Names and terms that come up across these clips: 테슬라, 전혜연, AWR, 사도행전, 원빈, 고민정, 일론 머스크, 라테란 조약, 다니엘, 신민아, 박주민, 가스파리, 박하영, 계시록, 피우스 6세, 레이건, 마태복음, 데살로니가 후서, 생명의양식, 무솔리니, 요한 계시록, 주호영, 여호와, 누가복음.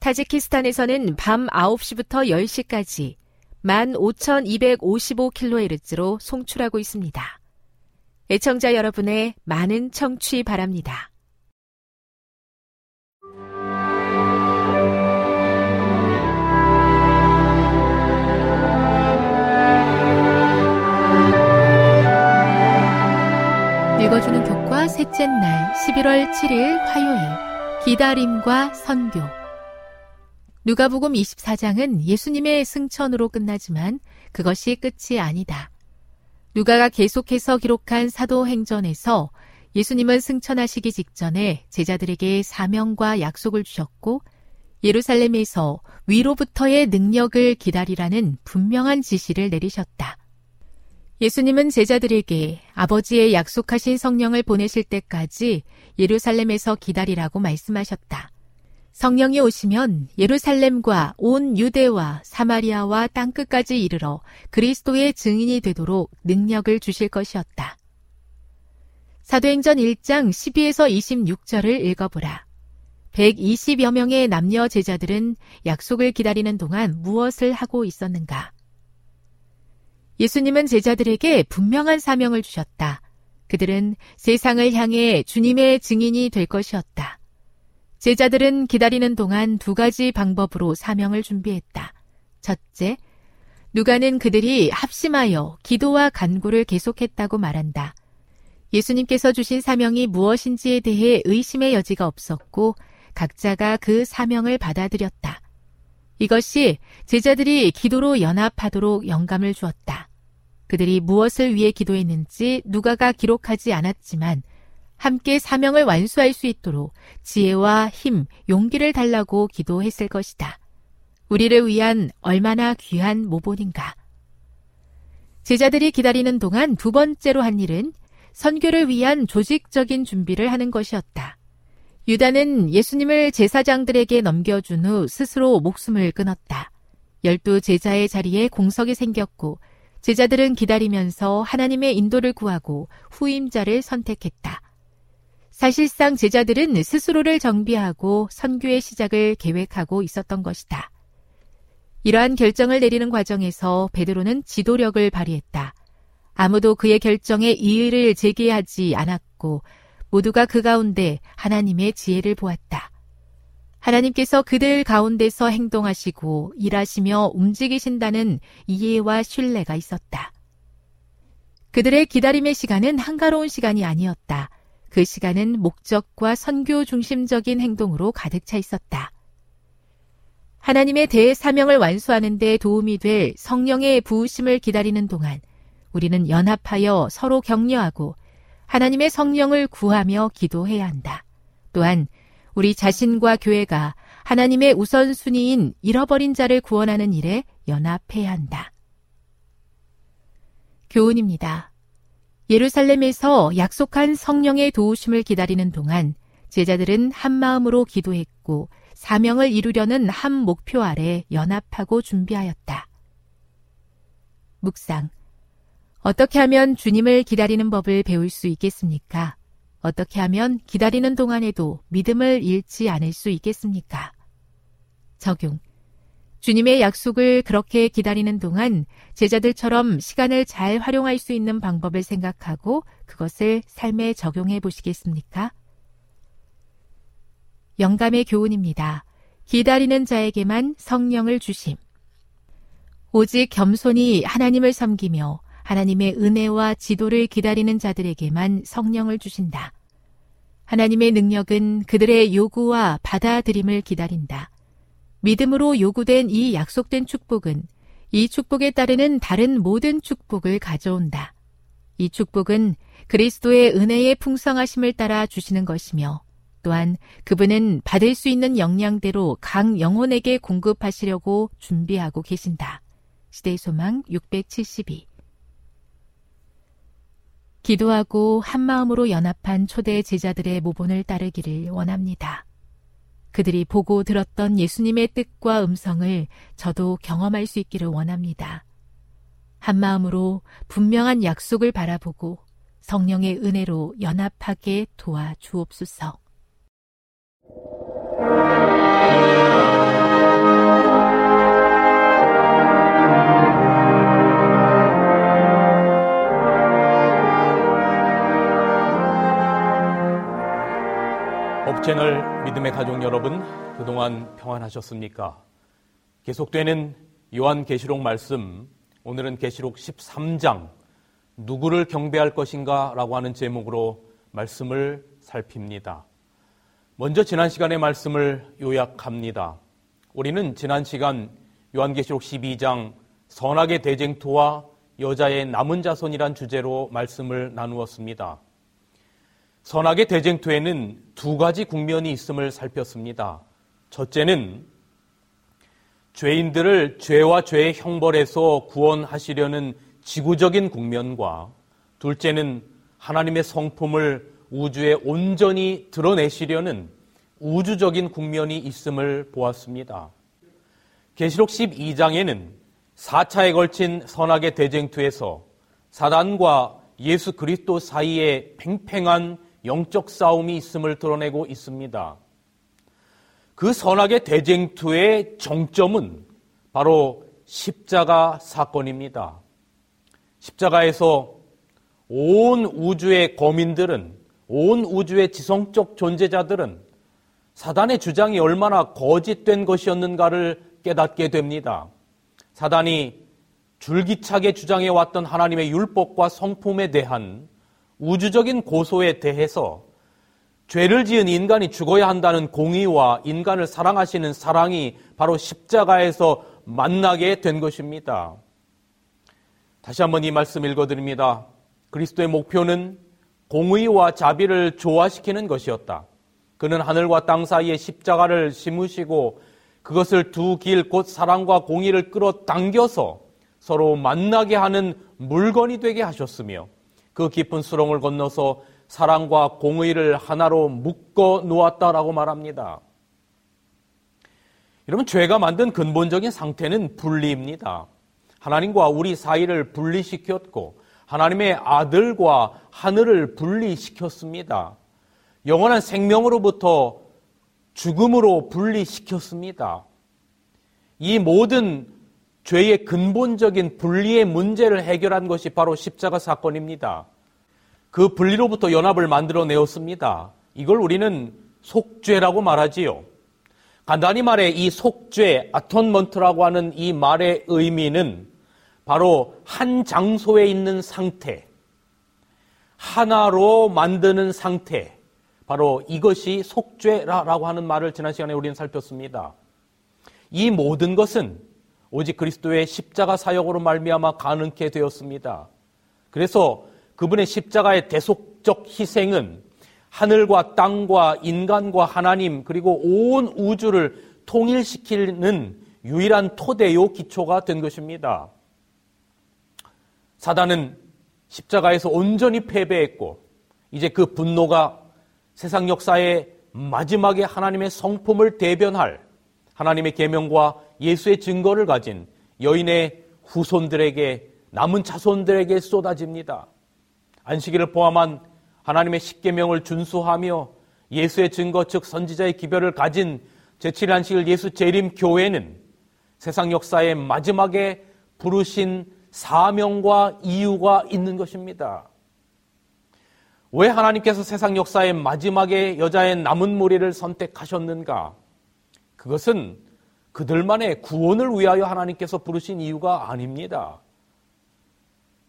타지키스탄에서는 밤 9시부터 10시까지 15,255kHz로 송출하고 있습니다. 애청자 여러분의 많은 청취 바랍니다. 읽어주는 교과 셋째 날 11월 7일 화요일 기다림과 선교. 누가복음 24장은 예수님의 승천으로 끝나지만 그것이 끝이 아니다. 누가가 계속해서 기록한 사도행전에서 예수님은 승천하시기 직전에 제자들에게 사명과 약속을 주셨고 예루살렘에서 위로부터의 능력을 기다리라는 분명한 지시를 내리셨다. 예수님은 제자들에게 아버지의 약속하신 성령을 보내실 때까지 예루살렘에서 기다리라고 말씀하셨다. 성령이 오시면 예루살렘과 온 유대와 사마리아와 땅끝까지 이르러 그리스도의 증인이 되도록 능력을 주실 것이었다. 사도행전 1장 12에서 26절을 읽어보라. 120여 명의 남녀 제자들은 약속을 기다리는 동안 무엇을 하고 있었는가? 예수님은 제자들에게 분명한 사명을 주셨다. 그들은 세상을 향해 주님의 증인이 될 것이었다. 제자들은 기다리는 동안 두 가지 방법으로 사명을 준비했다. 첫째, 누가는 그들이 합심하여 기도와 간구를 계속했다고 말한다. 예수님께서 주신 사명이 무엇인지에 대해 의심의 여지가 없었고 각자가 그 사명을 받아들였다. 이것이 제자들이 기도로 연합하도록 영감을 주었다. 그들이 무엇을 위해 기도했는지 누가가 기록하지 않았지만 함께 사명을 완수할 수 있도록 지혜와 힘, 용기를 달라고 기도했을 것이다. 우리를 위한 얼마나 귀한 모본인가. 제자들이 기다리는 동안 두 번째로 한 일은 선교를 위한 조직적인 준비를 하는 것이었다. 유다는 예수님을 제사장들에게 넘겨준 후 스스로 목숨을 끊었다. 12 제자의 자리에 공석이 생겼고 제자들은 기다리면서 하나님의 인도를 구하고 후임자를 선택했다. 사실상 제자들은 스스로를 정비하고 선교의 시작을 계획하고 있었던 것이다. 이러한 결정을 내리는 과정에서 베드로는 지도력을 발휘했다. 아무도 그의 결정에 이의를 제기하지 않았고 모두가 그 가운데 하나님의 지혜를 보았다. 하나님께서 그들 가운데서 행동하시고 일하시며 움직이신다는 이해와 신뢰가 있었다. 그들의 기다림의 시간은 한가로운 시간이 아니었다. 그 시간은 목적과 선교 중심적인 행동으로 가득 차 있었다. 하나님의 대사명을 완수하는 데 도움이 될 성령의 부으심을 기다리는 동안 우리는 연합하여 서로 격려하고 하나님의 성령을 구하며 기도해야 한다. 또한 우리 자신과 교회가 하나님의 우선순위인 잃어버린 자를 구원하는 일에 연합해야 한다. 교훈입니다. 예루살렘에서 약속한 성령의 도우심을 기다리는 동안 제자들은 한마음으로 기도했고 사명을 이루려는 한 목표 아래 연합하고 준비하였다. 묵상. 어떻게 하면 주님을 기다리는 법을 배울 수 있겠습니까? 어떻게 하면 기다리는 동안에도 믿음을 잃지 않을 수 있겠습니까? 적용. 주님의 약속을 그렇게 기다리는 동안 제자들처럼 시간을 잘 활용할 수 있는 방법을 생각하고 그것을 삶에 적용해 보시겠습니까? 영감의 교훈입니다. 기다리는 자에게만 성령을 주심. 오직 겸손히 하나님을 섬기며 하나님의 은혜와 지도를 기다리는 자들에게만 성령을 주신다. 하나님의 능력은 그들의 요구와 받아들임을 기다린다. 믿음으로 요구된 이 약속된 축복은 이 축복에 따르는 다른 모든 축복을 가져온다. 이 축복은 그리스도의 은혜의 풍성하심을 따라 주시는 것이며 또한 그분은 받을 수 있는 역량대로 각 영혼에게 공급하시려고 준비하고 계신다. 시대의 소망 672. 기도하고 한마음으로 연합한 초대 제자들의 모본을 따르기를 원합니다. 그들이 보고 들었던 예수님의 뜻과 음성을 저도 경험할 수 있기를 원합니다. 한마음으로 분명한 약속을 바라보고 성령의 은혜로 연합하게 도와주옵소서. 채널 믿음의 가족 여러분, 그동안 평안하셨습니까? 계속되는 요한 계시록 말씀, 오늘은 계시록 13장 누구를 경배할 것인가 라고 하는 제목으로 말씀을 살핍니다. 먼저 지난 시간의 말씀을 요약합니다. 우리는 지난 시간 요한 계시록 12장 선악의 대쟁투와 여자의 남은 자손이란 주제로 말씀을 나누었습니다. 선악의 대쟁투에는 두 가지 국면이 있음을 살폈습니다. 첫째는 죄인들을 죄와 죄의 형벌에서 구원하시려는 지구적인 국면과 둘째는 하나님의 성품을 우주에 온전히 드러내시려는 우주적인 국면이 있음을 보았습니다. 계시록 12장에는 4차에 걸친 선악의 대쟁투에서 사단과 예수 그리스도 사이에 팽팽한 영적 싸움이 있음을 드러내고 있습니다. 그 선악의 대쟁투의 정점은 바로 십자가 사건입니다. 십자가에서 온 우주의 거민들은, 온 우주의 지성적 존재자들은 사단의 주장이 얼마나 거짓된 것이었는가를 깨닫게 됩니다. 사단이 줄기차게 주장해왔던 하나님의 율법과 성품에 대한 우주적인 고소에 대해서 죄를 지은 인간이 죽어야 한다는 공의와 인간을 사랑하시는 사랑이 바로 십자가에서 만나게 된 것입니다. 다시 한번 이 말씀 읽어드립니다. 그리스도의 목표는 공의와 자비를 조화시키는 것이었다. 그는 하늘과 땅 사이에 십자가를 심으시고 그것을 두 길 곧 사랑과 공의를 끌어당겨서 서로 만나게 하는 물건이 되게 하셨으며 그 깊은 수렁을 건너서 사랑과 공의를 하나로 묶어 놓았다라고 말합니다. 여러분, 죄가 만든 근본적인 상태는 분리입니다. 하나님과 우리 사이를 분리시켰고 하나님의 아들과 하늘을 분리시켰습니다. 영원한 생명으로부터 죽음으로 분리시켰습니다. 이 모든 죄의 근본적인 분리의 문제를 해결한 것이 바로 십자가 사건입니다. 그 분리로부터 연합을 만들어내었습니다. 이걸 우리는 속죄라고 말하지요. 간단히 말해 이 속죄, 아톤먼트라고 하는 이 말의 의미는 바로 한 장소에 있는 상태, 하나로 만드는 상태, 바로 이것이 속죄라고 하는 말을 지난 시간에 우리는 살폈습니다. 이 모든 것은 오직 그리스도의 십자가 사역으로 말미암아 가능케 되었습니다. 그래서 그분의 십자가의 대속적 희생은 하늘과 땅과 인간과 하나님 그리고 온 우주를 통일시키는 유일한 토대요 기초가 된 것입니다. 사단은 십자가에서 온전히 패배했고 이제 그 분노가 세상 역사의 마지막에 하나님의 성품을 대변할 하나님의 계명과 예수의 증거를 가진 여인의 후손들에게 남은 자손들에게 쏟아집니다. 안식일을 포함한 하나님의 십계명을 준수하며 예수의 증거 즉 선지자의 기별을 가진 제7안식일 예수 재림교회는 세상 역사의 마지막에 부르신 사명과 이유가 있는 것입니다. 왜 하나님께서 세상 역사의 마지막에 여자의 남은 무리를 선택하셨는가? 그것은 그들만의 구원을 위하여 하나님께서 부르신 이유가 아닙니다.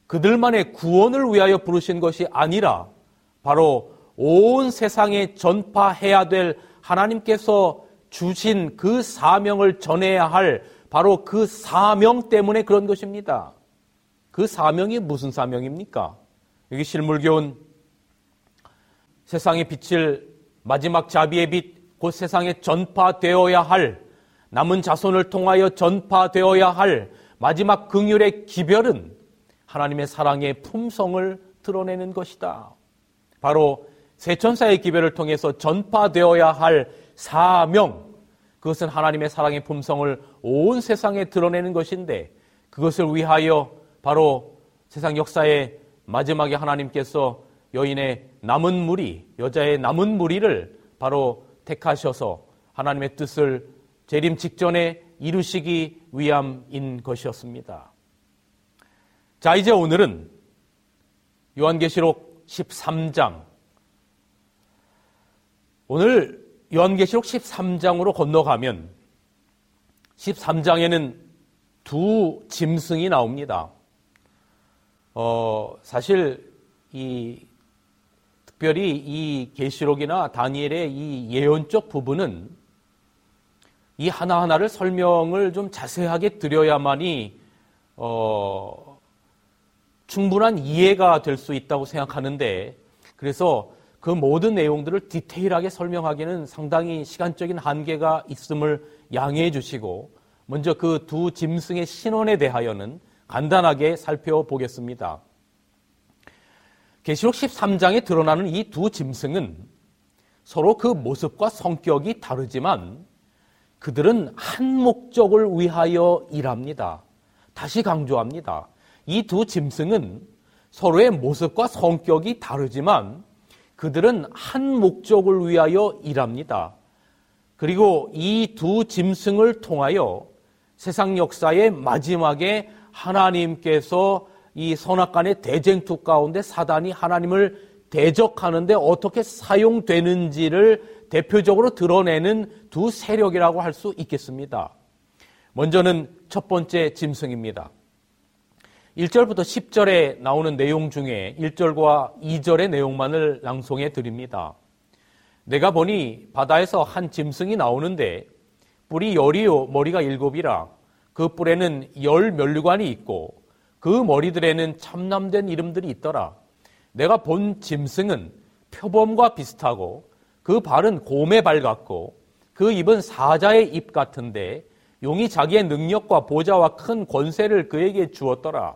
그들만의 구원을 위하여 부르신 것이 아니라 바로 온 세상에 전파해야 될 하나님께서 주신 그 사명을 전해야 할 바로 그 사명 때문에 그런 것입니다. 그 사명이 무슨 사명입니까? 여기 실물교훈 세상의 빛을 마지막 자비의 빛 곧 세상에 전파되어야 할 남은 자손을 통하여 전파되어야 할 마지막 긍휼의 기별은 하나님의 사랑의 품성을 드러내는 것이다. 바로 세천사의 기별을 통해서 전파되어야 할 사명, 그것은 하나님의 사랑의 품성을 온 세상에 드러내는 것인데 그것을 위하여 바로 세상 역사의 마지막에 하나님께서 여인의 남은 무리, 여자의 남은 무리를 바로 택하셔서 하나님의 뜻을 재림 직전에 이루시기 위함인 것이었습니다. 자, 이제 오늘은 요한 계시록 13장 오늘 요한계시록 13장으로 건너가면 13장에는 두 짐승이 나옵니다. 사실 특별히 이 계시록이나 다니엘의 이 예언적 부분은 이 하나하나를 설명을 좀 자세하게 드려야만이 충분한 이해가 될 수 있다고 생각하는데 그래서 그 모든 내용들을 디테일하게 설명하기는 상당히 시간적인 한계가 있음을 양해해 주시고 먼저 그 두 짐승의 신원에 대하여는 간단하게 살펴보겠습니다. 계시록 13장에 드러나는 이 두 짐승은 서로 그 모습과 성격이 다르지만 그들은 한 목적을 위하여 일합니다. 다시 강조합니다. 이 두 짐승은 서로의 모습과 성격이 다르지만 그들은 한 목적을 위하여 일합니다. 그리고 이 두 짐승을 통하여 세상 역사의 마지막에 하나님께서 이 선악간의 대쟁투 가운데 사단이 하나님을 대적하는데 어떻게 사용되는지를 대표적으로 드러내는 두 세력이라고 할 수 있겠습니다. 먼저는 첫 번째 짐승입니다. 1절부터 10절에 나오는 내용 중에 1절과 2절의 내용만을 낭송해 드립니다. 내가 보니 바다에서 한 짐승이 나오는데 뿔이 열이요 머리가 일곱이라 그 뿔에는 열 면류관이 있고 그 머리들에는 참남된 이름들이 있더라. 내가 본 짐승은 표범과 비슷하고 그 발은 곰의 발 같고 그 입은 사자의 입 같은데 용이 자기의 능력과 보좌와 큰 권세를 그에게 주었더라.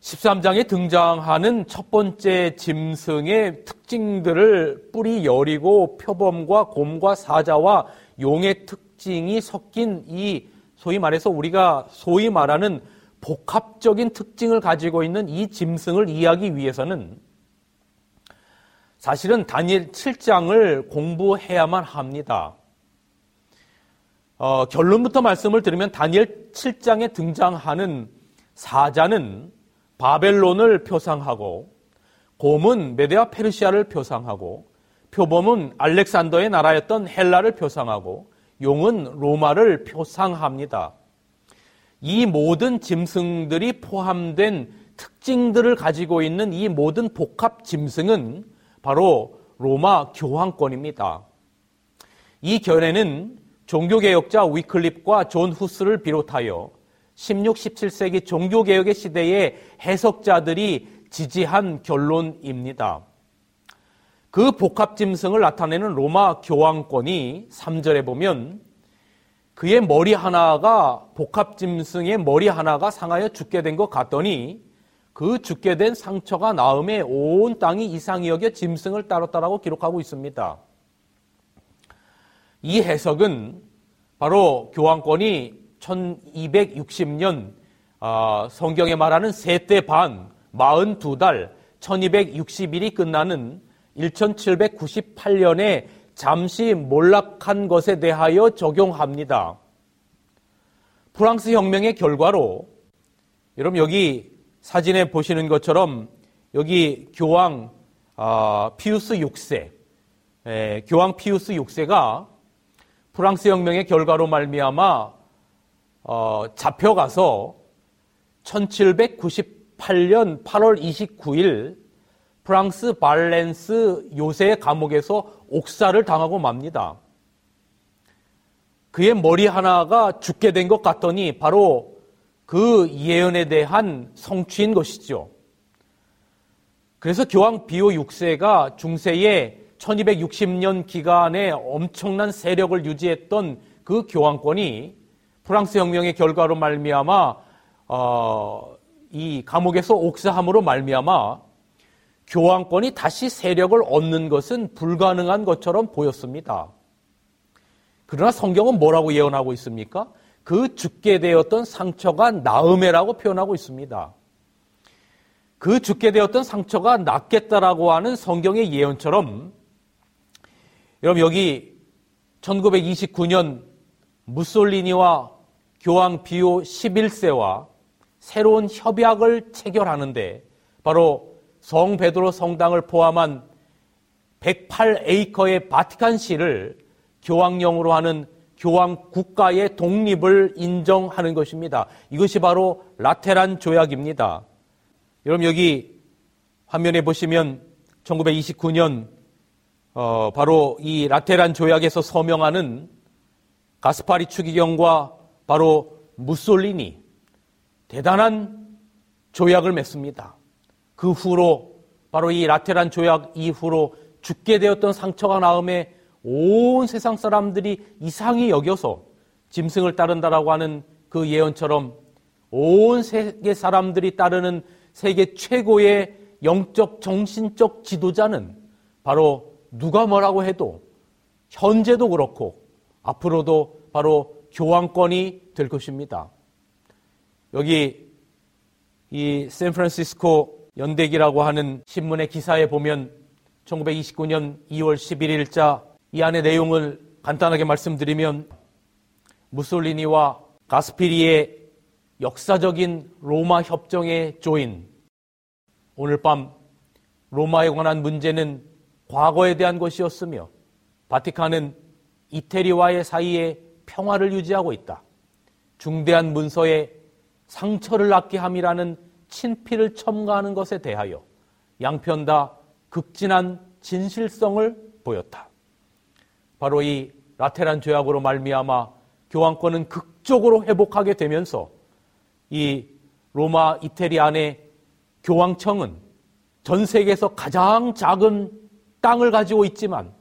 13장에 등장하는 첫 번째 짐승의 특징들을 뿔이 열이고 표범과 곰과 사자와 용의 특징이 섞인 이 소위 말해서 우리가 소위 말하는 복합적인 특징을 가지고 있는 이 짐승을 이해하기 위해서는 사실은 다니엘 7장을 공부해야만 합니다. 결론부터 말씀을 드리면 다니엘 7장에 등장하는 사자는 바벨론을 표상하고 곰은 메데와 페르시아를 표상하고 표범은 알렉산더의 나라였던 헬라를 표상하고 용은 로마를 표상합니다. 이 모든 짐승들이 포함된 특징들을 가지고 있는 이 모든 복합 짐승은 바로 로마 교황권입니다. 이 견해는 종교개혁자 위클립과 존 후스를 비롯하여 16, 17세기 종교개혁의 시대의 해석자들이 지지한 결론입니다. 그 복합짐승을 나타내는 로마 교황권이 3절에 보면 그의 머리 하나가 복합짐승의 머리 하나가 상하여 죽게 된 것 같더니 그 죽게 된 상처가 나음에 온 땅이 이상히 여겨 짐승을 따랐다라고 기록하고 있습니다. 이 해석은 바로 교황권이 1260년 성경에 말하는 셋대 반 42달 1260일이 끝나는 1798년에 잠시 몰락한 것에 대하여 적용합니다. 프랑스 혁명의 결과로 여러분 여기 사진에 보시는 것처럼 여기 교황 피우스 6세 교황 피우스 6세가 프랑스 혁명의 결과로 말미암아 잡혀가서 1798년 8월 29일 프랑스 발렌스 요새의 감옥에서 옥살을 당하고 맙니다. 그의 머리 하나가 죽게 된 것 같더니 바로 그 예언에 대한 성취인 것이죠. 그래서 교황 비오 6세가 중세에 1260년 기간에 엄청난 세력을 유지했던 그 교황권이 프랑스 혁명의 결과로 말미암아 이 감옥에서 옥사함으로 말미암아 교황권이 다시 세력을 얻는 것은 불가능한 것처럼 보였습니다. 그러나 성경은 뭐라고 예언하고 있습니까? 그 죽게 되었던 상처가 나음에라고 표현하고 있습니다. 그 죽게 되었던 상처가 낫겠다라고 하는 성경의 예언처럼 여러분 여기 1929년 무솔리니와 교황 비오 11세와 새로운 협약을 체결하는데 바로 성 베드로 성당을 포함한 108에이커의 바티칸시를 교황령으로 하는 교황 국가의 독립을 인정하는 것입니다. 이것이 바로 라테란 조약입니다. 여러분 여기 화면에 보시면 1929년 바로 이 라테란 조약에서 서명하는 가스파리 추기경과 바로 무솔리니 대단한 조약을 맺습니다. 그 후로 바로 이 라테란 조약 이후로 죽게 되었던 상처가 나음에 온 세상 사람들이 이상히 여겨서 짐승을 따른다라고 하는 그 예언처럼 온 세계 사람들이 따르는 세계 최고의 영적 정신적 지도자는 바로 누가 뭐라고 해도 현재도 그렇고 앞으로도 바로 교황권이 될 것입니다. 여기 이 샌프란시스코 연대기라고 하는 신문의 기사에 보면 1929년 2월 11일자 이 안의 내용을 간단하게 말씀드리면 무솔리니와 가스피리의 역사적인 로마 협정에 조인 오늘 밤 로마에 관한 문제는 과거에 대한 것이었으며 바티칸은 이태리와의 사이에 평화를 유지하고 있다. 중대한 문서에 상처를 낫게 함이라는 친필을 첨가하는 것에 대하여 양편 다 극진한 진실성을 보였다. 바로 이 라테란 조약으로 말미암아 교황권은 극적으로 회복하게 되면서 이 로마 이태리 안에 교황청은 전 세계에서 가장 작은 땅을 가지고 있지만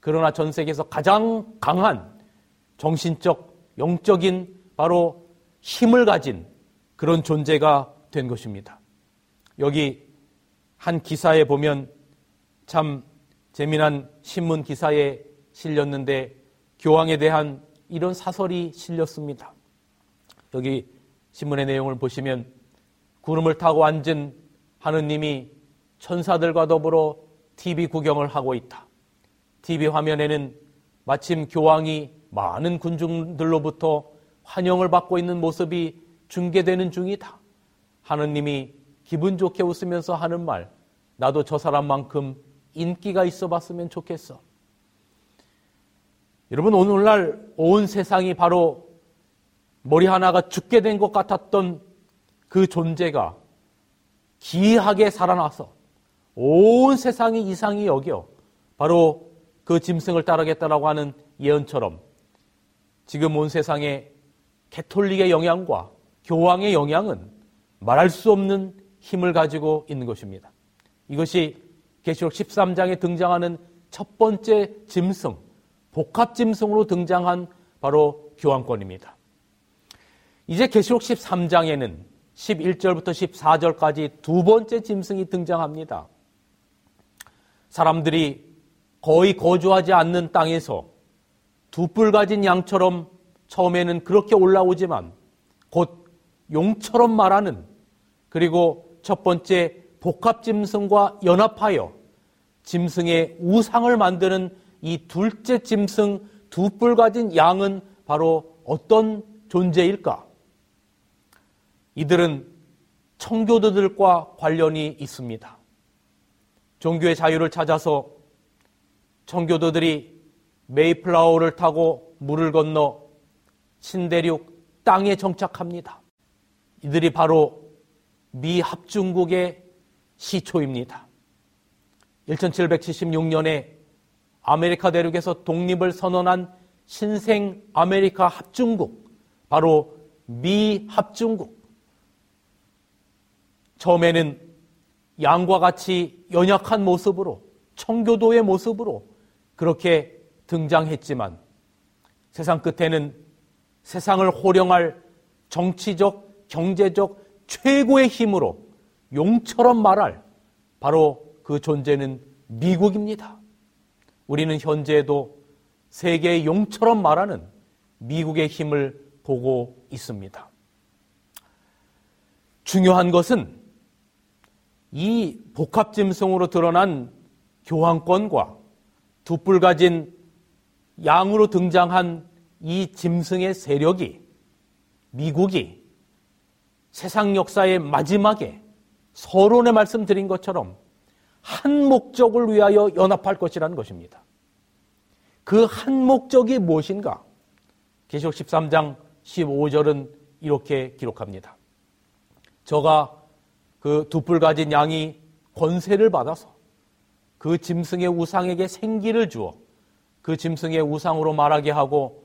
그러나 전 세계에서 가장 강한 정신적 영적인 바로 힘을 가진 그런 존재가 된 것입니다. 여기 한 기사에 보면 참 재미난 신문 기사에 실렸는데 교황에 대한 이런 사설이 실렸습니다. 여기 신문의 내용을 보시면 구름을 타고 앉은 하느님이 천사들과 더불어 TV 구경을 하고 있다. TV 화면에는 마침 교황이 많은 군중들로부터 환영을 받고 있는 모습이 중계되는 중이다. 하느님이 기분 좋게 웃으면서 하는 말, 나도 저 사람만큼 인기가 있어 봤으면 좋겠어. 여러분 오늘날 온 세상이 바로 머리 하나가 죽게 된 것 같았던 그 존재가 기이하게 살아나서 온 세상이 이상히 여겨 바로 그 짐승을 따르겠다라고 하는 예언처럼 지금 온 세상의 가톨릭의 영향과 교황의 영향은 말할 수 없는 힘을 가지고 있는 것입니다. 이것이 계시록 13장에 등장하는 첫 번째 짐승, 복합짐승으로 등장한 바로 교황권입니다. 이제 계시록 13장에는 11절부터 14절까지 두 번째 짐승이 등장합니다. 사람들이 거의 거주하지 않는 땅에서 두 뿔 가진 양처럼 처음에는 그렇게 올라오지만 곧 용처럼 말하는, 그리고 첫 번째 복합짐승과 연합하여 짐승의 우상을 만드는 이 둘째 짐승, 두 뿔 가진 양은 바로 어떤 존재일까? 이들은 청교도들과 관련이 있습니다. 종교의 자유를 찾아서 청교도들이 메이플라워를 타고 물을 건너 신대륙 땅에 정착합니다. 이들이 바로 미합중국의 시초입니다. 1776년에 아메리카 대륙에서 독립을 선언한 신생 아메리카 합중국, 바로 미합중국. 처음에는 양과 같이 연약한 모습으로, 청교도의 모습으로 그렇게 등장했지만 세상 끝에는 세상을 호령할 정치적, 경제적 최고의 힘으로 용처럼 말할 바로 그 존재는 미국입니다. 우리는 현재도 세계의 용처럼 말하는 미국의 힘을 보고 있습니다. 중요한 것은 이 복합짐승으로 드러난 교황권과 두 뿔 가진 양으로 등장한 이 짐승의 세력이, 미국이 세상 역사의 마지막에 서론에 말씀드린 것처럼 한 목적을 위하여 연합할 것이라는 것입니다. 그 한 목적이 무엇인가? 계시록 13장 15절은 이렇게 기록합니다. 저가 그 두 뿔 가진 양이 권세를 받아서 그 짐승의 우상에게 생기를 주어 그 짐승의 우상으로 말하게 하고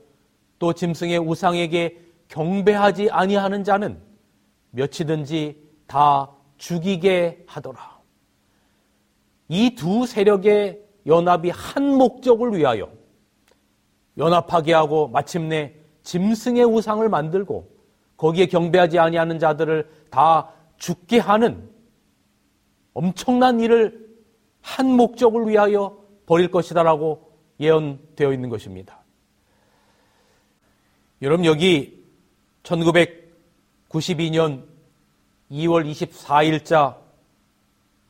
또 짐승의 우상에게 경배하지 아니하는 자는 며치든지 다 죽이게 하더라. 이 두 세력의 연합이 한 목적을 위하여 연합하게 하고 마침내 짐승의 우상을 만들고 거기에 경배하지 아니하는 자들을 다 죽게 하는 엄청난 일을 한 목적을 위하여 벌일 것이다라고 예언되어 있는 것입니다. 여러분, 여기 1992년 2월 24일자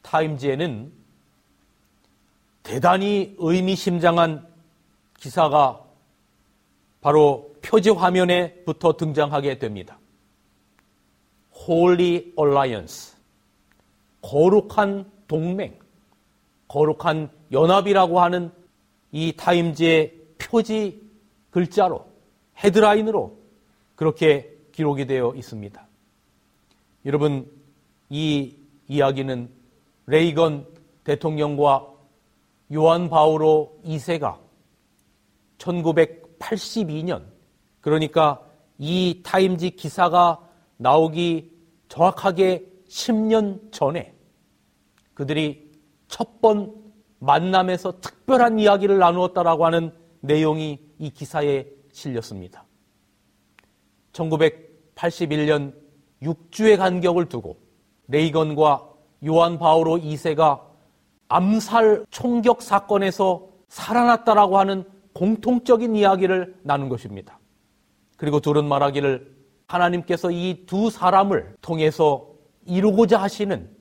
타임즈에는 대단히 의미심장한 기사가 바로 표지 화면에 붙어 등장하게 됩니다. Holy Alliance, 거룩한 동맹, 거룩한 연합이라고 하는 이 타임즈의 표지 글자로, 헤드라인으로 그렇게 기록이 되어 있습니다. 여러분, 이 이야기는 레이건 대통령과 요한 바오로 2세가 1982년, 그러니까 이 타임즈 기사가 나오기 정확하게 10년 전에 그들이 첫 번 만남에서 특별한 이야기를 나누었다라고 하는 내용이 이 기사에 실렸습니다. 1981년 6주의 간격을 두고 레이건과 요한 바오로 2세가 암살 총격 사건에서 살아났다라고 하는 공통적인 이야기를 나눈 것입니다. 그리고 둘은 말하기를 하나님께서 이 두 사람을 통해서 이루고자 하시는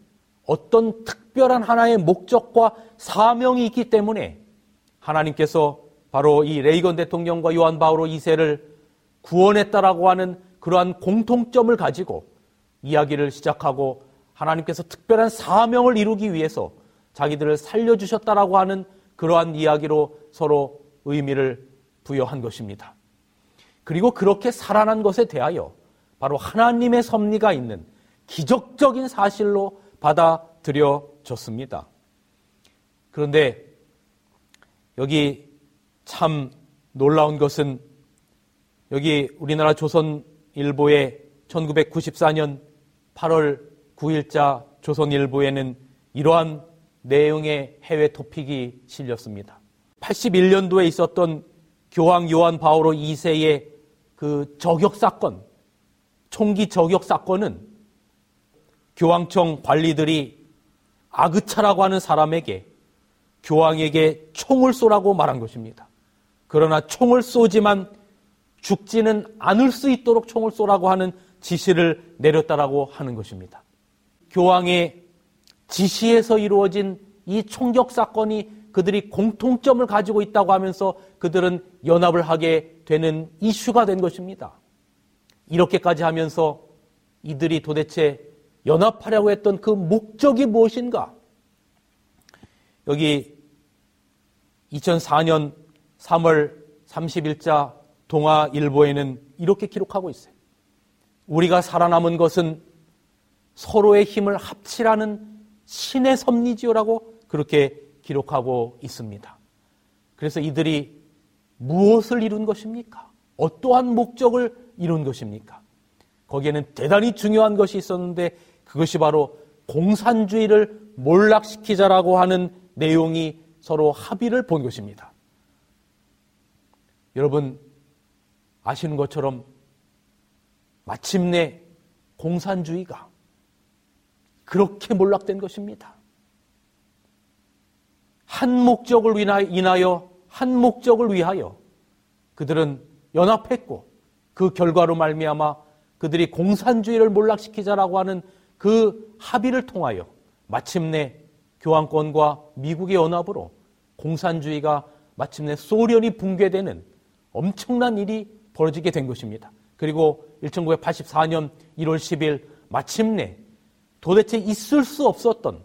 어떤 특별한 하나의 목적과 사명이 있기 때문에 하나님께서 바로 이 레이건 대통령과 요한 바오로 2세를 구원했다라고 하는 그러한 공통점을 가지고 이야기를 시작하고 하나님께서 특별한 사명을 이루기 위해서 자기들을 살려주셨다라고 하는 그러한 이야기로 서로 의미를 부여한 것입니다. 그리고 그렇게 살아난 것에 대하여 바로 하나님의 섭리가 있는 기적적인 사실로 받아들여졌습니다. 그런데 여기 참 놀라운 것은 여기 우리나라 조선일보의 1994년 8월 9일자 조선일보에는 이러한 내용의 해외 토픽이 실렸습니다. 81년도에 있었던 교황 요한 바오로 2세의 그 저격사건, 총기 저격사건은 교황청 관리들이 아그차라고 하는 사람에게, 교황에게 총을 쏘라고 말한 것입니다. 그러나 총을 쏘지만 죽지는 않을 수 있도록 총을 쏘라고 하는 지시를 내렸다라고 하는 것입니다. 교황의 지시에서 이루어진 이 총격 사건이 그들이 공통점을 가지고 있다고 하면서 그들은 연합을 하게 되는 이슈가 된 것입니다. 이렇게까지 하면서 이들이 도대체 연합하려고 했던 그 목적이 무엇인가? 여기 2004년 3월 30일자 동아일보에는 이렇게 기록하고 있어요. 우리가 살아남은 것은 서로의 힘을 합치라는 신의 섭리지요라고 그렇게 기록하고 있습니다. 그래서 이들이 무엇을 이룬 것입니까? 어떠한 목적을 이룬 것입니까? 거기에는 대단히 중요한 것이 있었는데 그것이 바로 공산주의를 몰락시키자라고 하는 내용이 서로 합의를 본 것입니다. 여러분 아시는 것처럼 마침내 공산주의가 그렇게 몰락된 것입니다. 한 목적을 인하여, 한 목적을 위하여 그들은 연합했고 그 결과로 말미암아 그들이 공산주의를 몰락시키자라고 하는 그 합의를 통하여 마침내 교황권과 미국의 연합으로 공산주의가 마침내 소련이 붕괴되는 엄청난 일이 벌어지게 된 것입니다. 그리고 1984년 1월 10일 마침내 도대체 있을 수 없었던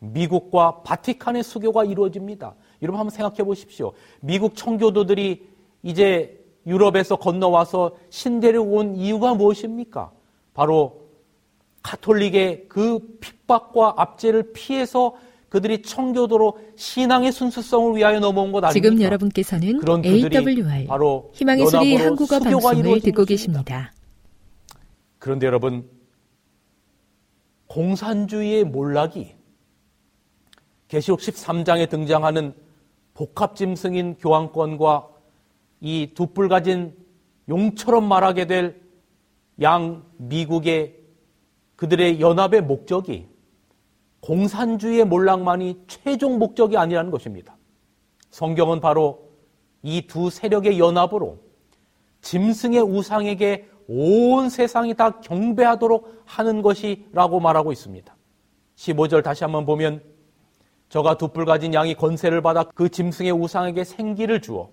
미국과 바티칸의 수교가 이루어집니다. 여러분 한번 생각해 보십시오. 미국 청교도들이 이제 유럽에서 건너와서 신대륙 온 이유가 무엇입니까? 바로 카톨릭의 그 핍박과 압제를 피해서 그들이 청교도로 신앙의 순수성을 위하여 넘어온 것 아닙니까? 지금 여러분께서는 AWR 바로 희망의 소리 한국어 방송을 듣고 계십니다. 그런데 여러분, 공산주의의 몰락이 계시록 13장에 등장하는 복합짐승인 교황권과 이 두 뿔 가진 용처럼 말하게 될 양 미국의 그들의 연합의 목적이 공산주의의 몰락만이 최종 목적이 아니라는 것입니다. 성경은 바로 이 두 세력의 연합으로 짐승의 우상에게 온 세상이 다 경배하도록 하는 것이라고 말하고 있습니다. 15절 다시 한번 보면 저가 두 뿔 가진 양이 권세를 받아 그 짐승의 우상에게 생기를 주어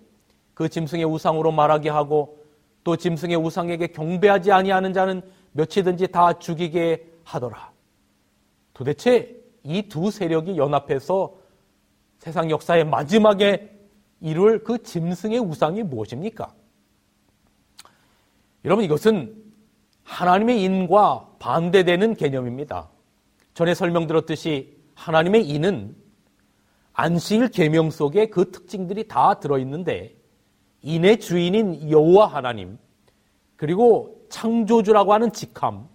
그 짐승의 우상으로 말하게 하고 또 짐승의 우상에게 경배하지 아니하는 자는 며칠든지 다 죽이게 하더라. 도대체 이 두 세력이 연합해서 세상 역사의 마지막에 이룰 그 짐승의 우상이 무엇입니까? 여러분 이것은 하나님의 인과 반대되는 개념입니다. 전에 설명드렸듯이 하나님의 인은 안식일 계명 속에 그 특징들이 다 들어있는데 인의 주인인 여호와 하나님, 그리고 창조주라고 하는 직함,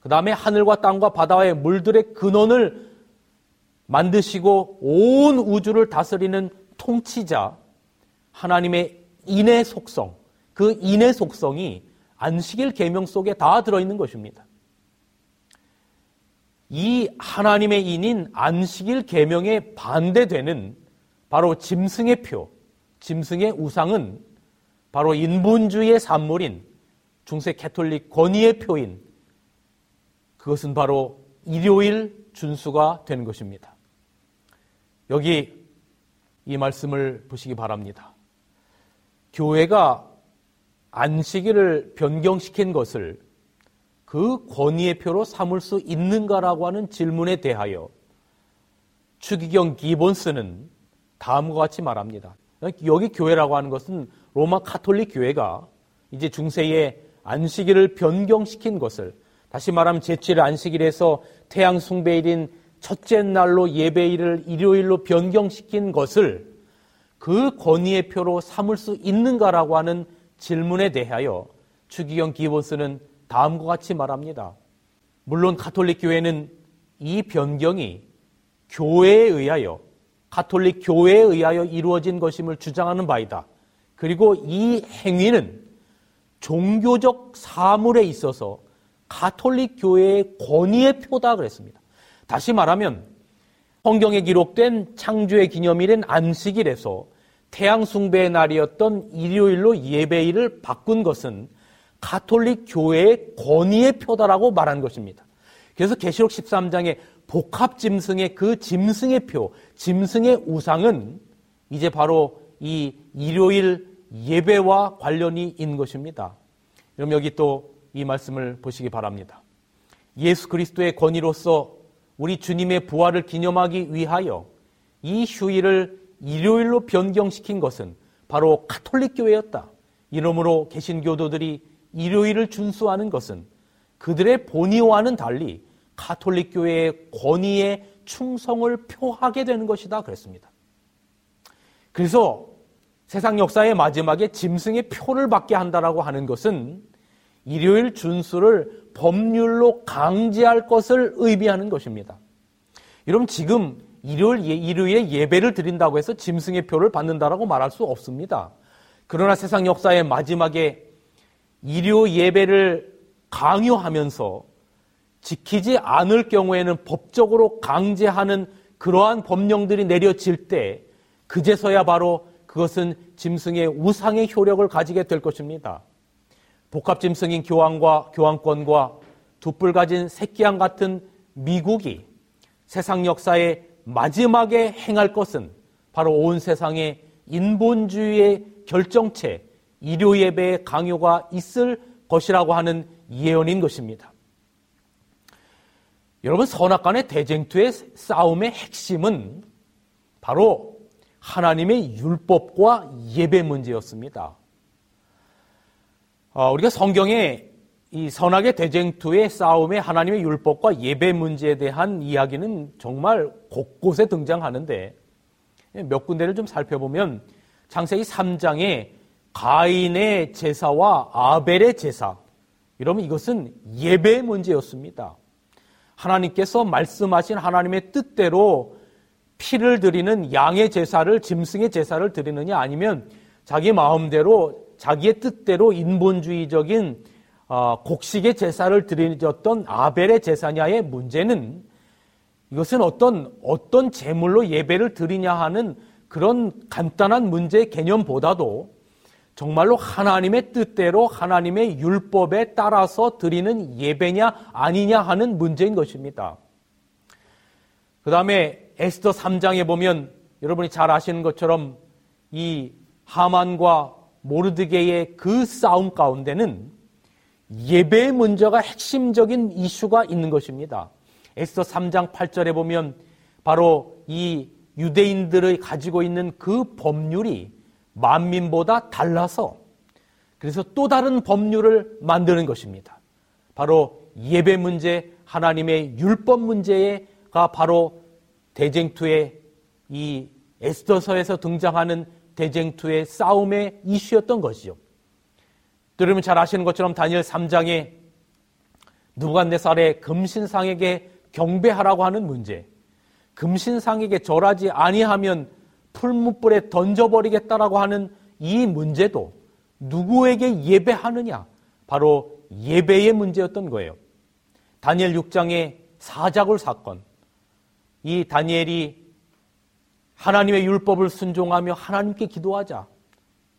그 다음에 하늘과 땅과 바다와의 물들의 근원을 만드시고 온 우주를 다스리는 통치자 하나님의 인의 속성, 그 인의 속성이 안식일 계명 속에 다 들어있는 것입니다. 이 하나님의 인인 안식일 계명에 반대되는 바로 짐승의 표, 짐승의 우상은 바로 인본주의의 산물인 중세 캐톨릭 권위의 표인 그것은 바로 일요일 준수가 되는 것입니다. 여기 이 말씀을 보시기 바랍니다. 교회가 안식일을 변경시킨 것을 그 권위의 표로 삼을 수 있는가라고 하는 질문에 대하여 추기경 기본스는 다음과 같이 말합니다. 여기 교회라고 하는 것은 로마 카톨릭 교회가 이제 중세에 안식일을 변경시킨 것을, 다시 말하면 제7일 안식일에서 태양 숭배일인 첫째 날로 예배일을 일요일로 변경시킨 것을 그 권위의 표로 삼을 수 있는가라고 하는 질문에 대하여 추기경 기본스는 다음과 같이 말합니다. 물론 가톨릭 교회는 이 변경이 가톨릭 교회에 의하여 이루어진 것임을 주장하는 바이다. 그리고 이 행위는 종교적 사물에 있어서 가톨릭 교회의 권위의 표다 그랬습니다. 다시 말하면 성경에 기록된 창조의 기념일인 안식일에서 태양 숭배의 날이었던 일요일로 예배일을 바꾼 것은 가톨릭 교회의 권위의 표다라고 말한 것입니다. 그래서 계시록 13장의 복합 짐승의 그 짐승의 표, 짐승의 우상은 이제 바로 이 일요일 예배와 관련이 있는 것입니다. 그럼 여기 또 이 말씀을 보시기 바랍니다. 예수 그리스도의 권위로서 우리 주님의 부활을 기념하기 위하여 이 휴일을 일요일로 변경시킨 것은 바로 가톨릭 교회였다. 이러므로 개신교도들이 일요일을 준수하는 것은 그들의 본의와는 달리 가톨릭 교회의 권위에 충성을 표하게 되는 것이다 그랬습니다. 그래서 세상 역사의 마지막에 짐승의 표를 받게 한다라고 하는 것은 일요일 준수를 법률로 강제할 것을 의미하는 것입니다. 여러분, 지금 일요일에 예배를 드린다고 해서 짐승의 표를 받는다라고 말할 수 없습니다. 그러나 세상 역사의 마지막에 일요 예배를 강요하면서 지키지 않을 경우에는 법적으로 강제하는 그러한 법령들이 내려질 때 그제서야 바로 그것은 짐승의 우상의 효력을 가지게 될 것입니다. 복합짐승인 교황권과 두 뿔 가진 새끼양 같은 미국이 세상 역사의 마지막에 행할 것은 바로 온 세상의 인본주의의 결정체 일요 예배의 강요가 있을 것이라고 하는 예언인 것입니다. 여러분, 선악간의 대쟁투의 싸움의 핵심은 바로 하나님의 율법과 예배 문제였습니다. 우리가 성경에 이 선악의 대쟁투의 싸움에 하나님의 율법과 예배 문제에 대한 이야기는 정말 곳곳에 등장하는데 몇 군데를 좀 살펴보면 창세기 3장에 가인의 제사와 아벨의 제사, 이러면 이것은 예배 문제였습니다. 하나님께서 말씀하신 하나님의 뜻대로 피를 드리는 양의 제사를, 짐승의 제사를 드리느냐, 아니면 자기 마음대로 자기의 뜻대로 인본주의적인 곡식의 제사를 드리셨던 아벨의 제사냐의 문제는 이것은 어떤 제물로 예배를 드리냐 하는 그런 간단한 문제의 개념보다도 정말로 하나님의 뜻대로 하나님의 율법에 따라서 드리는 예배냐 아니냐 하는 문제인 것입니다. 그 다음에 에스더 3장에 보면 여러분이 잘 아시는 것처럼 이 하만과 모르드게의 그 싸움 가운데는 예배의 문제가 핵심적인 이슈가 있는 것입니다. 에스더 3장 8절에 보면 바로 이 유대인들이 가지고 있는 그 법률이 만민보다 달라서 그래서 또 다른 법률을 만드는 것입니다. 바로 예배 문제, 하나님의 율법 문제가 바로 대쟁투의 이 에스더서에서 등장하는 대쟁투의 싸움의 이슈였던 것이죠. 여러분 잘 아시는 것처럼 다니엘 3장에 느부갓네살의 금신상에게 경배하라고 하는 문제, 금신상에게 절하지 아니하면 풀무불에 던져버리겠다라고 하는 이 문제도 누구에게 예배하느냐, 바로 예배의 문제였던 거예요. 다니엘 6장의 사자굴 사건, 이 다니엘이 하나님의 율법을 순종하며 하나님께 기도하자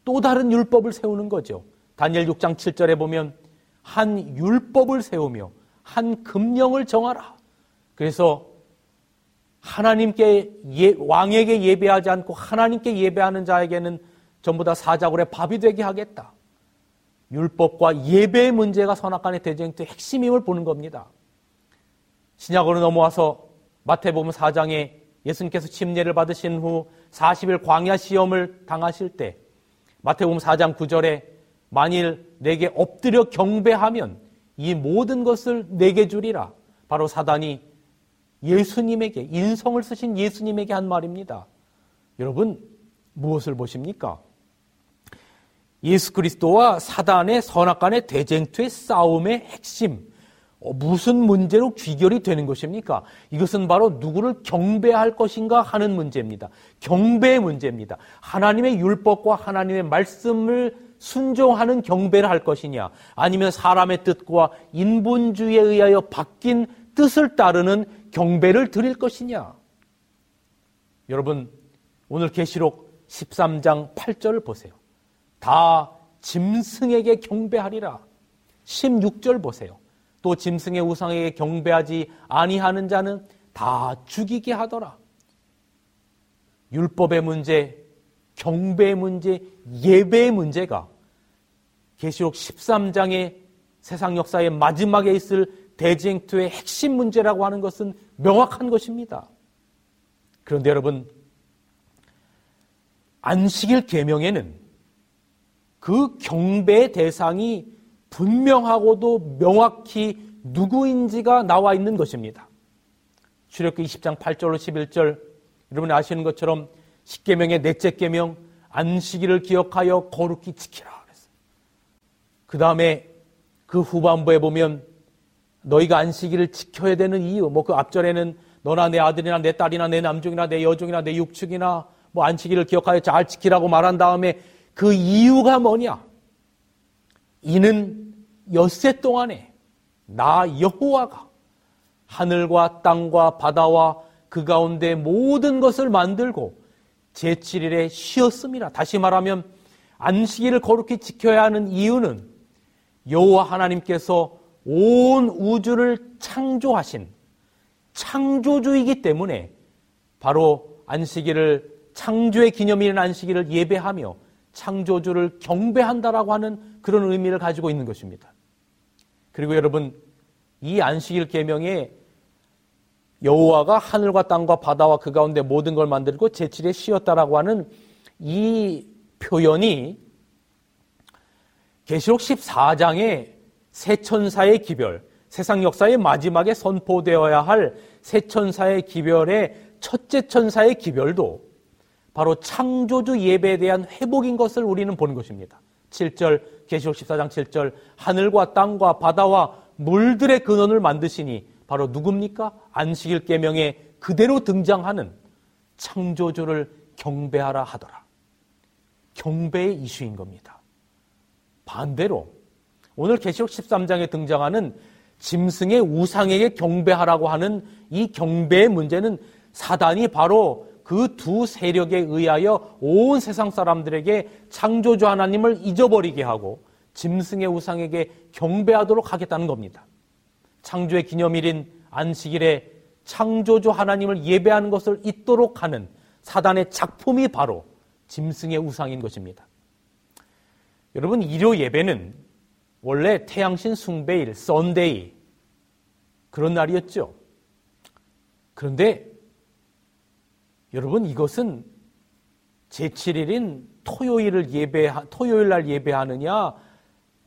또 다른 율법을 세우는 거죠. 다니엘 6장 7절에 보면 한 율법을 세우며 한 금령을 정하라. 그래서 하나님께 왕에게 예배하지 않고 하나님께 예배하는 자에게는 전부 다 사자굴의 밥이 되게 하겠다. 율법과 예배의 문제가 선악간의 대쟁투의 핵심임을 보는 겁니다. 신약으로 넘어와서 마태복음 4장에 예수님께서 침례를 받으신 후 40일 광야 시험을 당하실 때 마태복음 4장 9절에 만일 내게 엎드려 경배하면 이 모든 것을 내게 주리라. 바로 사단이 예수님에게, 인성을 쓰신 예수님에게 한 말입니다. 여러분, 무엇을 보십니까? 예수 그리스도와 사단의 선악간의 대쟁투의 싸움의 핵심, 무슨 문제로 귀결이 되는 것입니까? 이것은 바로 누구를 경배할 것인가 하는 문제입니다. 경배의 문제입니다. 하나님의 율법과 하나님의 말씀을 순종하는 경배를 할 것이냐, 아니면 사람의 뜻과 인본주의에 의하여 바뀐 뜻을 따르는 경배를 드릴 것이냐. 여러분, 오늘 계시록 13장 8절을 보세요. 다 짐승에게 경배하리라. 16절 보세요. 또 짐승의 우상에게 경배하지 아니하는 자는 다 죽이게 하더라. 율법의 문제, 경배의 문제, 예배의 문제가 계시록 13장의 세상 역사의 마지막에 있을 대쟁투의 핵심 문제라고 하는 것은 명확한 것입니다. 그런데 여러분, 안식일 계명에는 그 경배의 대상이 분명하고도 명확히 누구인지가 나와 있는 것입니다. 출애굽기 20장 8절로 11절, 여러분이 아시는 것처럼 십계명의 넷째 계명 안식일을 기억하여 거룩히 지키라 그랬어요. 그 다음에 그 후반부에 보면 너희가 안식일을 지켜야 되는 이유, 그 앞절에는 너나 내 아들이나 내 딸이나 내 남종이나 내 여종이나 내 육축이나 안식일을 기억하여 잘 지키라고 말한 다음에 그 이유가 뭐냐? 이는 엿새 동안에 나 여호와가 하늘과 땅과 바다와 그 가운데 모든 것을 만들고 제7일에 쉬었습니다. 다시 말하면 안식일을 거룩히 지켜야 하는 이유는 여호와 하나님께서 온 우주를 창조하신 창조주이기 때문에 바로 안식일을, 창조의 기념일인 안식일을 예배하며 창조주를 경배한다라고 하는 그런 의미를 가지고 있는 것입니다. 그리고 여러분, 이 안식일 계명에 여호와가 하늘과 땅과 바다와 그 가운데 모든 걸 만들고 제7일에 쉬었다라고 하는 이 표현이 계시록 14장의 새 천사의 기별, 세상 역사의 마지막에 선포되어야 할 새 천사의 기별의 첫째 천사의 기별도 바로 창조주 예배에 대한 회복인 것을 우리는 보는 것입니다. 7절, 계시록 14장 7절, 하늘과 땅과 바다와 물들의 근원을 만드시니 바로 누굽니까? 안식일 계명에 그대로 등장하는 창조주를 경배하라 하더라. 경배의 이슈인 겁니다. 반대로 오늘 계시록 13장에 등장하는 짐승의 우상에게 경배하라고 하는 이 경배의 문제는 사단이 바로 그 두 세력에 의하여 온 세상 사람들에게 창조주 하나님을 잊어버리게 하고 짐승의 우상에게 경배하도록 하겠다는 겁니다. 창조의 기념일인 안식일에 창조주 하나님을 예배하는 것을 잊도록 하는 사단의 작품이 바로 짐승의 우상인 것입니다. 여러분, 일요 예배는 원래 태양신 숭배일, 썬데이, 그런 날이었죠. 그런데 여러분, 이것은 제7일인 토요일 날 예배하느냐,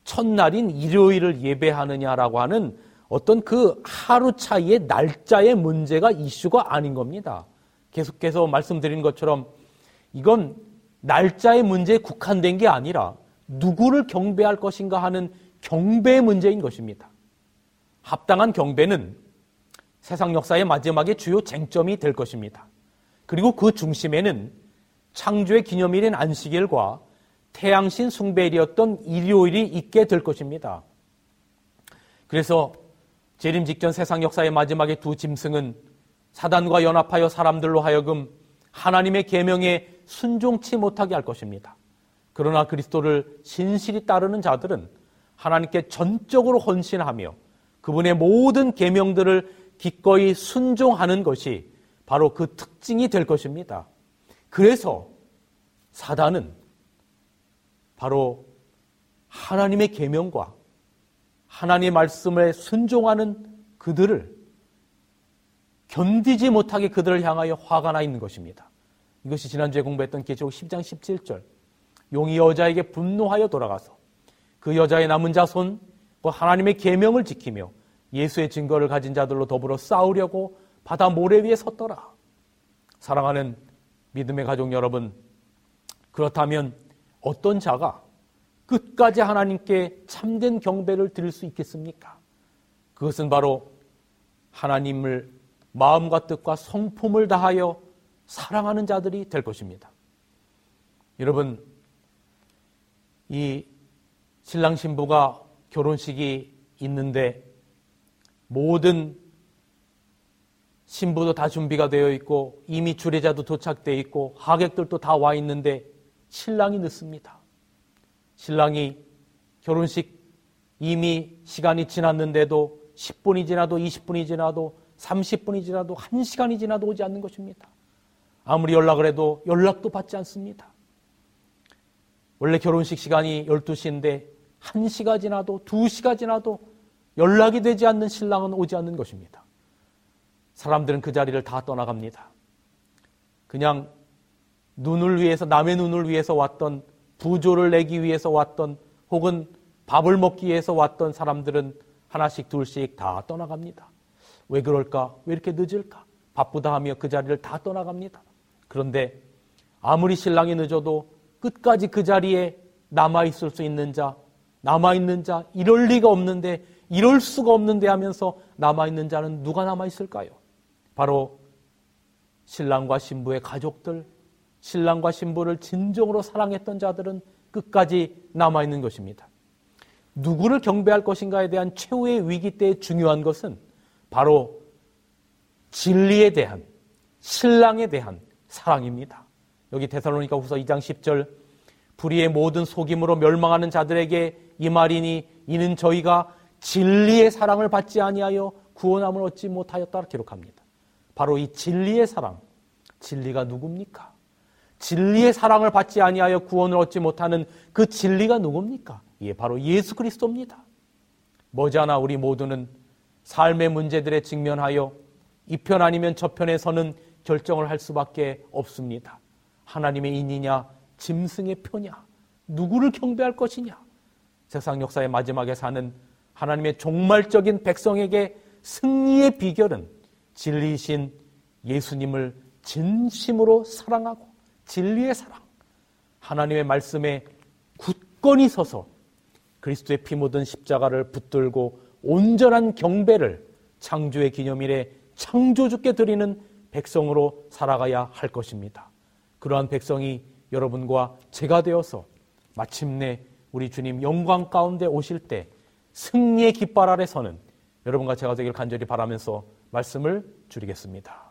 첫날인 일요일을 예배하느냐라고 하는 어떤 그 하루 차이의 날짜의 문제가 이슈가 아닌 겁니다. 계속해서 말씀드린 것처럼 이건 날짜의 문제에 국한된 게 아니라 누구를 경배할 것인가 하는 경배의 문제인 것입니다. 합당한 경배는 세상 역사의 마지막의 주요 쟁점이 될 것입니다. 그리고 그 중심에는 창조의 기념일인 안식일과 태양신 숭배일이었던 일요일이 있게 될 것입니다. 그래서 재림 직전 세상 역사의 마지막의 두 짐승은 사단과 연합하여 사람들로 하여금 하나님의 계명에 순종치 못하게 할 것입니다. 그러나 그리스도를 신실히 따르는 자들은 하나님께 전적으로 헌신하며 그분의 모든 계명들을 기꺼이 순종하는 것이 바로 그 특징이 될 것입니다. 그래서 사단은 바로 하나님의 계명과 하나님의 말씀에 순종하는 그들을 견디지 못하게 그들을 향하여 화가 나 있는 것입니다. 이것이 지난주에 공부했던 계시록 10장 17절, 용이 여자에게 분노하여 돌아가서 그 여자의 남은 자손과 하나님의 계명을 지키며 예수의 증거를 가진 자들로 더불어 싸우려고 바다 모래 위에 섰더라. 사랑하는 믿음의 가족 여러분, 그렇다면 어떤 자가 끝까지 하나님께 참된 경배를 드릴 수 있겠습니까? 그것은 바로 하나님을 마음과 뜻과 성품을 다하여 사랑하는 자들이 될 것입니다. 여러분, 이 신랑 신부가 결혼식이 있는데 모든 신부도 다 준비가 되어 있고 이미 주례자도 도착되어 있고 하객들도 다 와 있는데 신랑이 늦습니다. 신랑이 결혼식 이미 시간이 지났는데도 10분이 지나도 20분이 지나도 30분이 지나도 1시간이 지나도 오지 않는 것입니다. 아무리 연락을 해도 연락도 받지 않습니다. 원래 결혼식 시간이 12시인데 1시가 지나도 2시가 지나도 연락이 되지 않는 신랑은 오지 않는 것입니다. 사람들은 그 자리를 다 떠나갑니다. 그냥 눈을 위해서, 남의 눈을 위해서 왔던, 부조를 내기 위해서 왔던, 혹은 밥을 먹기 위해서 왔던 사람들은 하나씩 둘씩 다 떠나갑니다. 왜 그럴까? 왜 이렇게 늦을까? 바쁘다 하며 그 자리를 다 떠나갑니다. 그런데 아무리 신랑이 늦어도 끝까지 그 자리에 남아있을 수 있는 자, 남아있는 자, 이럴 리가 없는데, 이럴 수가 없는데 하면서 남아있는 자는 누가 남아있을까요? 바로 신랑과 신부의 가족들, 신랑과 신부를 진정으로 사랑했던 자들은 끝까지 남아있는 것입니다. 누구를 경배할 것인가에 대한 최후의 위기 때에 중요한 것은 바로 진리에 대한, 신랑에 대한 사랑입니다. 여기 데살로니가 후서 2장 10절, 불의의 모든 속임으로 멸망하는 자들에게 이 말이니 이는 저희가 진리의 사랑을 받지 아니하여 구원함을 얻지 못하였다라 기록합니다. 바로 이 진리의 사랑, 진리가 누굽니까? 진리의 사랑을 받지 아니하여 구원을 얻지 못하는 그 진리가 누굽니까? 예, 바로 예수 그리스도입니다. 머지않아 우리 모두는 삶의 문제들에 직면하여 이 편 아니면 저 편에서는 결정을 할 수밖에 없습니다. 하나님의 인이냐, 짐승의 표냐, 누구를 경배할 것이냐. 세상 역사의 마지막에 사는 하나님의 종말적인 백성에게 승리의 비결은 진리이신 예수님을 진심으로 사랑하고 진리의 사랑, 하나님의 말씀에 굳건히 서서 그리스도의 피 묻은 십자가를 붙들고 온전한 경배를 창조의 기념일에 창조주께 드리는 백성으로 살아가야 할 것입니다. 그러한 백성이 여러분과 제가 되어서 마침내 우리 주님 영광 가운데 오실 때 승리의 깃발 아래 서는 여러분과 제가 되길 간절히 바라면서 말씀을 줄이겠습니다.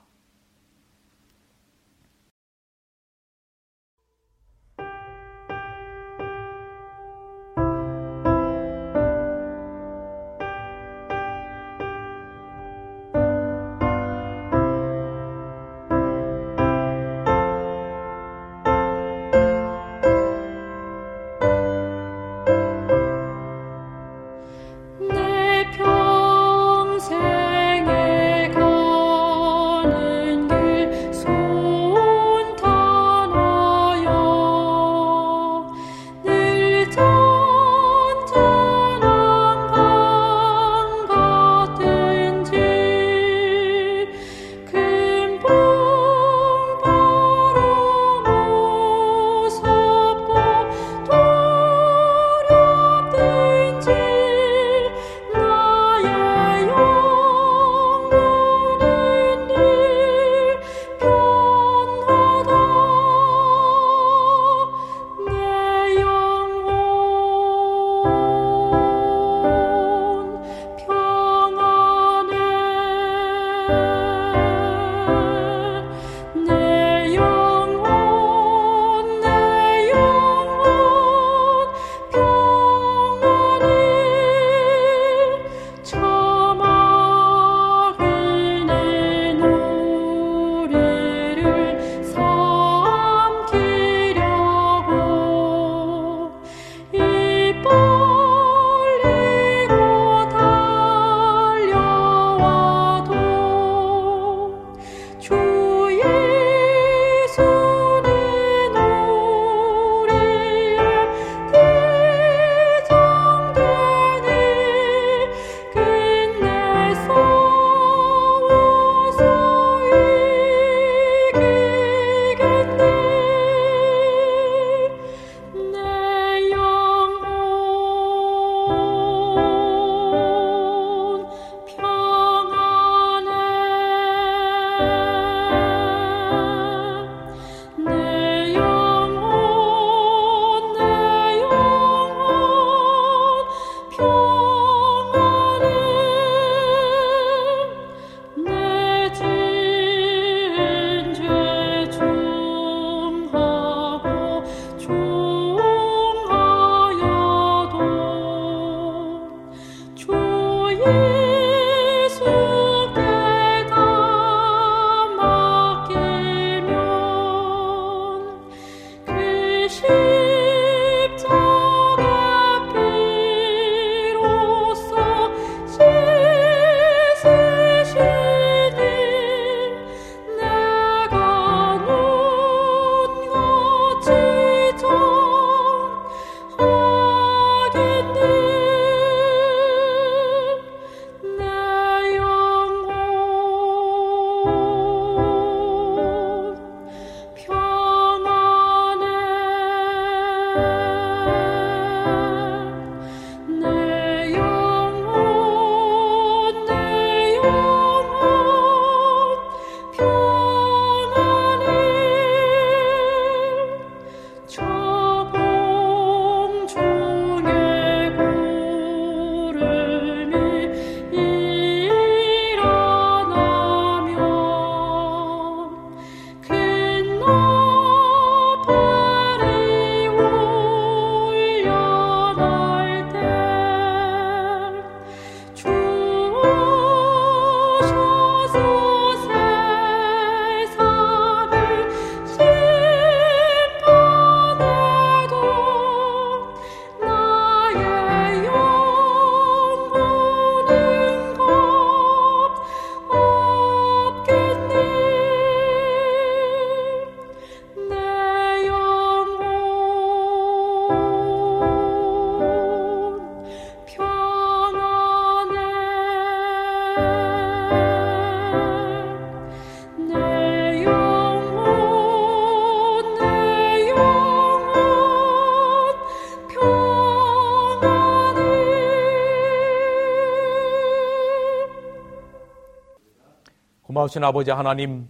사랑하신 아버지 하나님,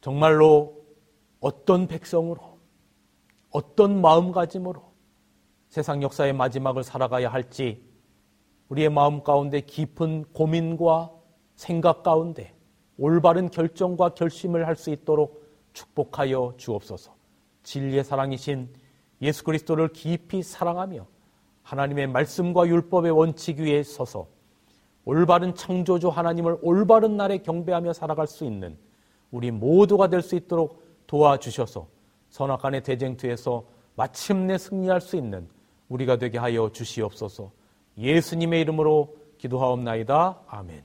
정말로 어떤 백성으로, 어떤 마음가짐으로 세상 역사의 마지막을 살아가야 할지 우리의 마음 가운데 깊은 고민과 생각 가운데 올바른 결정과 결심을 할 수 있도록 축복하여 주옵소서. 진리의 사랑이신 예수 그리스도를 깊이 사랑하며 하나님의 말씀과 율법의 원칙 위에 서서 올바른 창조주 하나님을 올바른 날에 경배하며 살아갈 수 있는 우리 모두가 될 수 있도록 도와주셔서 선악간의 대쟁투에서 마침내 승리할 수 있는 우리가 되게 하여 주시옵소서. 예수님의 이름으로 기도하옵나이다. 아멘.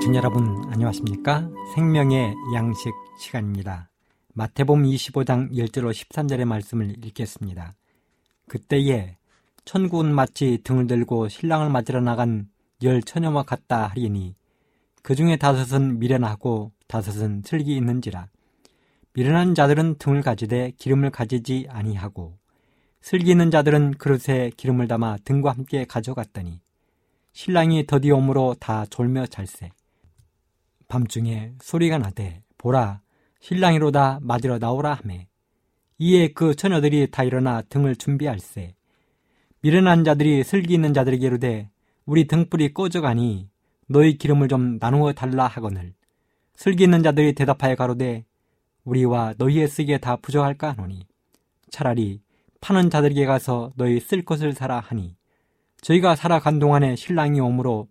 시청자 여러분 안녕하십니까? 생명의 양식 시간입니다. 마태복음 25장 10절로 13절의 말씀을 읽겠습니다. 그때에 천국은 마치 등을 들고 신랑을 맞으러 나간 10처녀와 같다 하리니 그 중에 5은 미련하고 5은 슬기 있는지라. 미련한 자들은 등을 가지되 기름을 가지지 아니하고 슬기 있는 자들은 그릇에 기름을 담아 등과 함께 가져갔더니 신랑이 더디오므로 다 졸며 잘세. 밤중에 소리가 나되 보라 신랑이로다 맞으러 나오라 하매 이에 그 처녀들이 다 일어나 등을 준비할세. 미련한 자들이 슬기 있는 자들에게 이르되 우리 등불이 꺼져가니 너희 기름을 좀 나누어 달라 하거늘 슬기 있는 자들이 대답하여 가로되 우리와 너희의 쓰기에 다 부족할까 하노니 차라리 파는 자들에게 가서 너희 쓸 것을 사라 하니 저희가 살아간 동안에 신랑이 오므로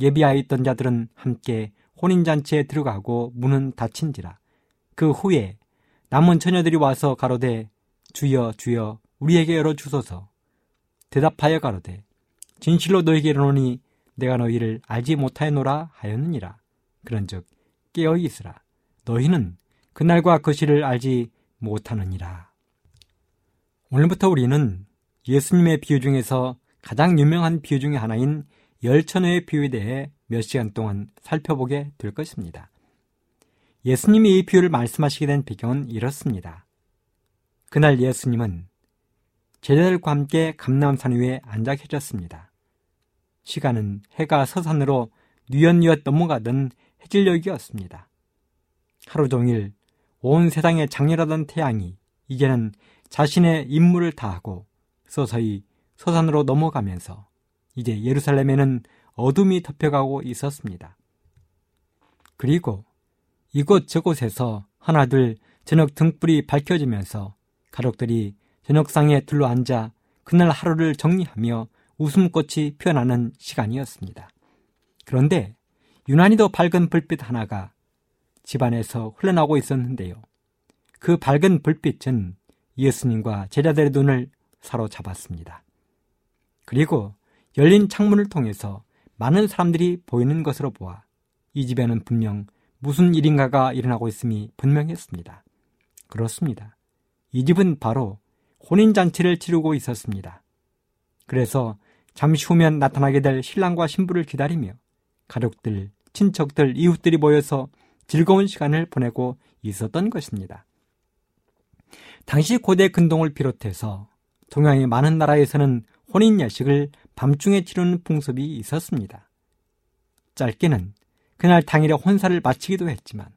예비하여 있던 자들은 함께 혼인잔치에 들어가고 문은 닫힌지라. 그 후에 남은 처녀들이 와서 가로되 주여 주여 우리에게 열어주소서. 대답하여 가로되 진실로 너희에게 이르노니 내가 너희를 알지 못하였노라 하였느니라. 그런즉 깨어 있으라. 너희는 그날과 그 시를 알지 못하느니라. 오늘부터 우리는 예수님의 비유 중에서 가장 유명한 비유 중의 하나인 10처녀의 비유에 대해 몇 시간 동안 살펴보게 될 것입니다. 예수님이 이 비유를 말씀하시게 된 배경은 이렇습니다. 그날 예수님은 제자들과 함께 감람산 위에 앉아 계셨습니다. 시간은 해가 서산으로 뉘엿뉘엿 넘어가던 해질녘이었습니다. 하루 종일 온 세상에 장렬하던 태양이 이제는 자신의 임무를 다하고 서서히 서산으로 넘어가면서 이제 예루살렘에는 어둠이 덮여가고 있었습니다. 그리고 이곳저곳에서 하나둘 저녁 등불이 밝혀지면서 가족들이 저녁상에 둘러앉아 그날 하루를 정리하며 웃음꽃이 피어나는 시간이었습니다. 그런데 유난히도 밝은 불빛 하나가 집안에서 흘러나오고 있었는데요. 그 밝은 불빛은 예수님과 제자들의 눈을 사로잡았습니다. 그리고 열린 창문을 통해서 많은 사람들이 보이는 것으로 보아 이 집에는 분명 무슨 일인가가 일어나고 있음이 분명했습니다. 그렇습니다. 이 집은 바로 혼인잔치를 치르고 있었습니다. 그래서 잠시 후면 나타나게 될 신랑과 신부를 기다리며 가족들, 친척들, 이웃들이 모여서 즐거운 시간을 보내고 있었던 것입니다. 당시 고대 근동을 비롯해서 동양의 많은 나라에서는 혼인 예식을 밤중에 치르는 풍습이 있었습니다. 짧게는 그날 당일에 혼사를 마치기도 했지만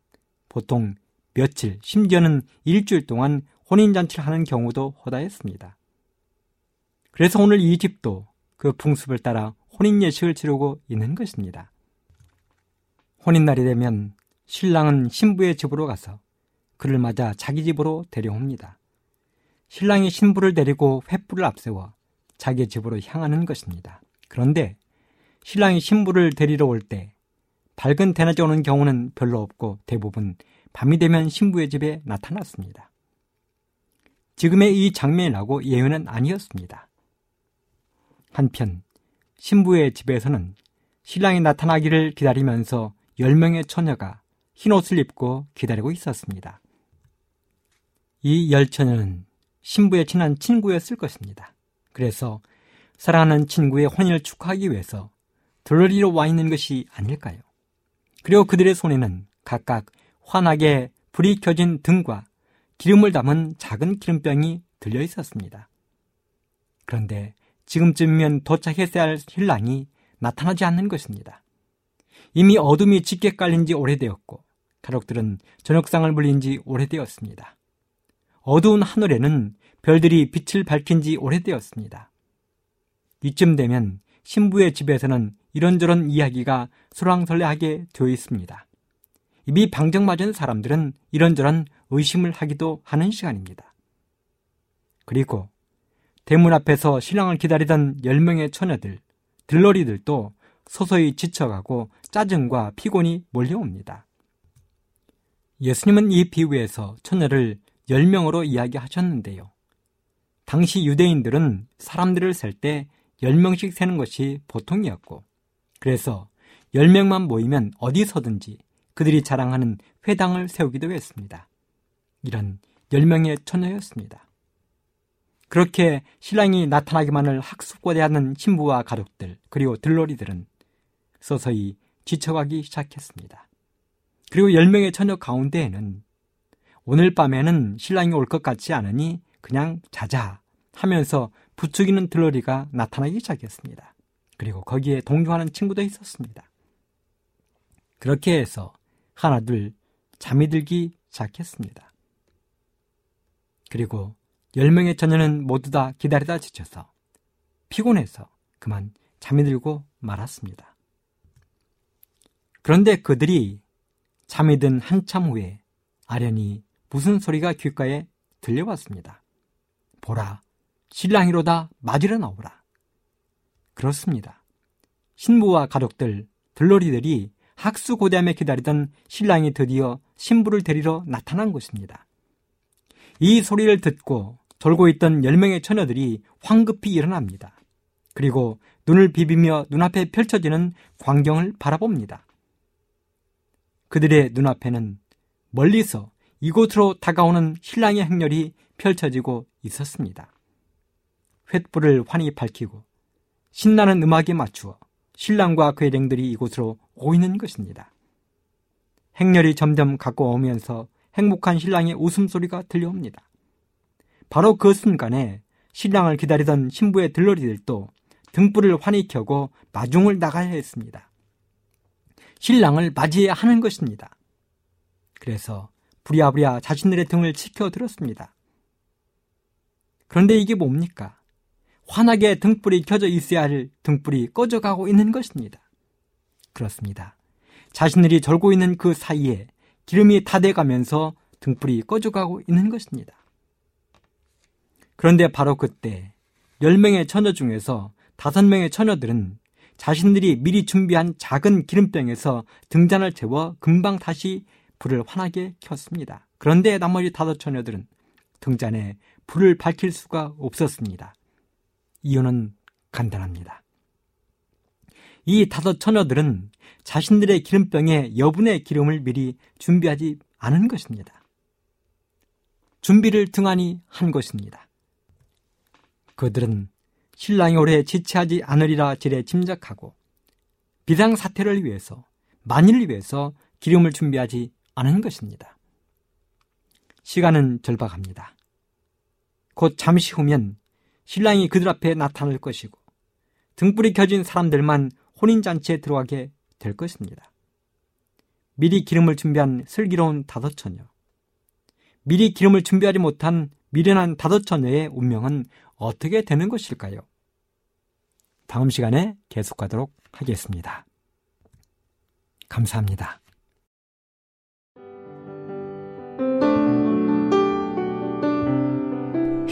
보통 며칠, 심지어는 일주일 동안 혼인잔치를 하는 경우도 허다했습니다. 그래서 오늘 이 집도 그 풍습을 따라 혼인 예식을 치르고 있는 것입니다. 혼인날이 되면 신랑은 신부의 집으로 가서 그를 맞아 자기 집으로 데려옵니다. 신랑이 신부를 데리고 횃불을 앞세워 자기 집으로 향하는 것입니다. 그런데 신랑이 신부를 데리러 올 때 밝은 대낮에 오는 경우는 별로 없고 대부분 밤이 되면 신부의 집에 나타났습니다. 지금의 이 장면이라고 예외는 아니었습니다. 한편 신부의 집에서는 신랑이 나타나기를 기다리면서 10명의 처녀가 흰옷을 입고 기다리고 있었습니다. 이 10처녀는 신부의 친한 친구였을 것입니다. 그래서 사랑하는 친구의 혼인을 축하하기 위해서 들러리로 와 있는 것이 아닐까요? 그리고 그들의 손에는 각각 환하게 불이 켜진 등과 기름을 담은 작은 기름병이 들려 있었습니다. 그런데 지금쯤이면 도착했어야 할 신랑이 나타나지 않는 것입니다. 이미 어둠이 짙게 깔린 지 오래되었고 가족들은 저녁상을 물린 지 오래되었습니다. 어두운 하늘에는 별들이 빛을 밝힌 지 오래되었습니다. 이쯤 되면 신부의 집에서는 이런저런 이야기가 소랑설레하게 되어 있습니다. 입이 방정맞은 사람들은 이런저런 의심을 하기도 하는 시간입니다. 그리고 대문 앞에서 신랑을 기다리던 10명의 처녀들, 들러리들도 서서히 지쳐가고 짜증과 피곤이 몰려옵니다. 예수님은 이 비유에서 처녀를 10명으로 이야기하셨는데요. 당시 유대인들은 사람들을 셀 때 10명씩 세는 것이 보통이었고, 그래서 10명만 모이면 어디서든지 그들이 자랑하는 회당을 세우기도 했습니다. 이런 10명의 처녀였습니다. 그렇게 신랑이 나타나기만을 학수고대하는 신부와 가족들, 그리고 들러리들은 서서히 지쳐가기 시작했습니다. 그리고 10명의 처녀 가운데에는 오늘 밤에는 신랑이 올 것 같지 않으니 그냥 자자 하면서 부추기는 들러리가 나타나기 시작했습니다. 그리고 거기에 동조하는 친구도 있었습니다. 그렇게 해서 하나둘 잠이 들기 시작했습니다. 그리고 10명의 처녀는 모두 다 기다리다 지쳐서 피곤해서 그만 잠이 들고 말았습니다. 그런데 그들이 잠이 든 한참 후에 아련히 무슨 소리가 귓가에 들려왔습니다. 보라, 신랑이로다 맞으러 나오라. 그렇습니다. 신부와 가족들, 들러리들이 학수고대하며 기다리던 신랑이 드디어 신부를 데리러 나타난 것입니다. 이 소리를 듣고 졸고 있던 10명의 처녀들이 황급히 일어납니다. 그리고 눈을 비비며 눈앞에 펼쳐지는 광경을 바라봅니다. 그들의 눈앞에는 멀리서 이곳으로 다가오는 신랑의 행렬이 펼쳐지고 있었습니다. 횃불을 환히 밝히고 신나는 음악에 맞추어 신랑과 그의 일행들이 이곳으로 오이는 것입니다. 행렬이 점점 가까워오면서 행복한 신랑의 웃음소리가 들려옵니다. 바로 그 순간에 신랑을 기다리던 신부의 들러리들도 등불을 환히 켜고 마중을 나가야 했습니다. 신랑을 맞이해야 하는 것입니다. 그래서 부랴부랴 자신들의 등을 치켜들었습니다. 그런데 이게 뭡니까? 환하게 등불이 켜져 있어야 할 등불이 꺼져가고 있는 것입니다. 그렇습니다. 자신들이 절고 있는 그 사이에 기름이 다 돼가면서 등불이 꺼져가고 있는 것입니다. 그런데 바로 그때 10명의 처녀 중에서 5명의 처녀들은 자신들이 미리 준비한 작은 기름병에서 등잔을 채워 금방 다시 불을 환하게 켰습니다. 그런데 나머지 5 처녀들은 등잔에 불을 밝힐 수가 없었습니다. 이유는 간단합니다. 이 5 처녀들은 자신들의 기름병에 여분의 기름을 미리 준비하지 않은 것입니다. 준비를 등한히 한 것입니다. 그들은 신랑이 오래 지체하지 않으리라 지레 짐작하고 비상사태를 위해서, 만일을 위해서 기름을 준비하지 않은 것입니다. 시간은 절박합니다. 곧 잠시 후면 신랑이 그들 앞에 나타날 것이고 등불이 켜진 사람들만 혼인잔치에 들어가게 될 것입니다. 미리 기름을 준비한 슬기로운 5 처녀, 미리 기름을 준비하지 못한 미련한 5 처녀의 운명은 어떻게 되는 것일까요? 다음 시간에 계속하도록 하겠습니다. 감사합니다.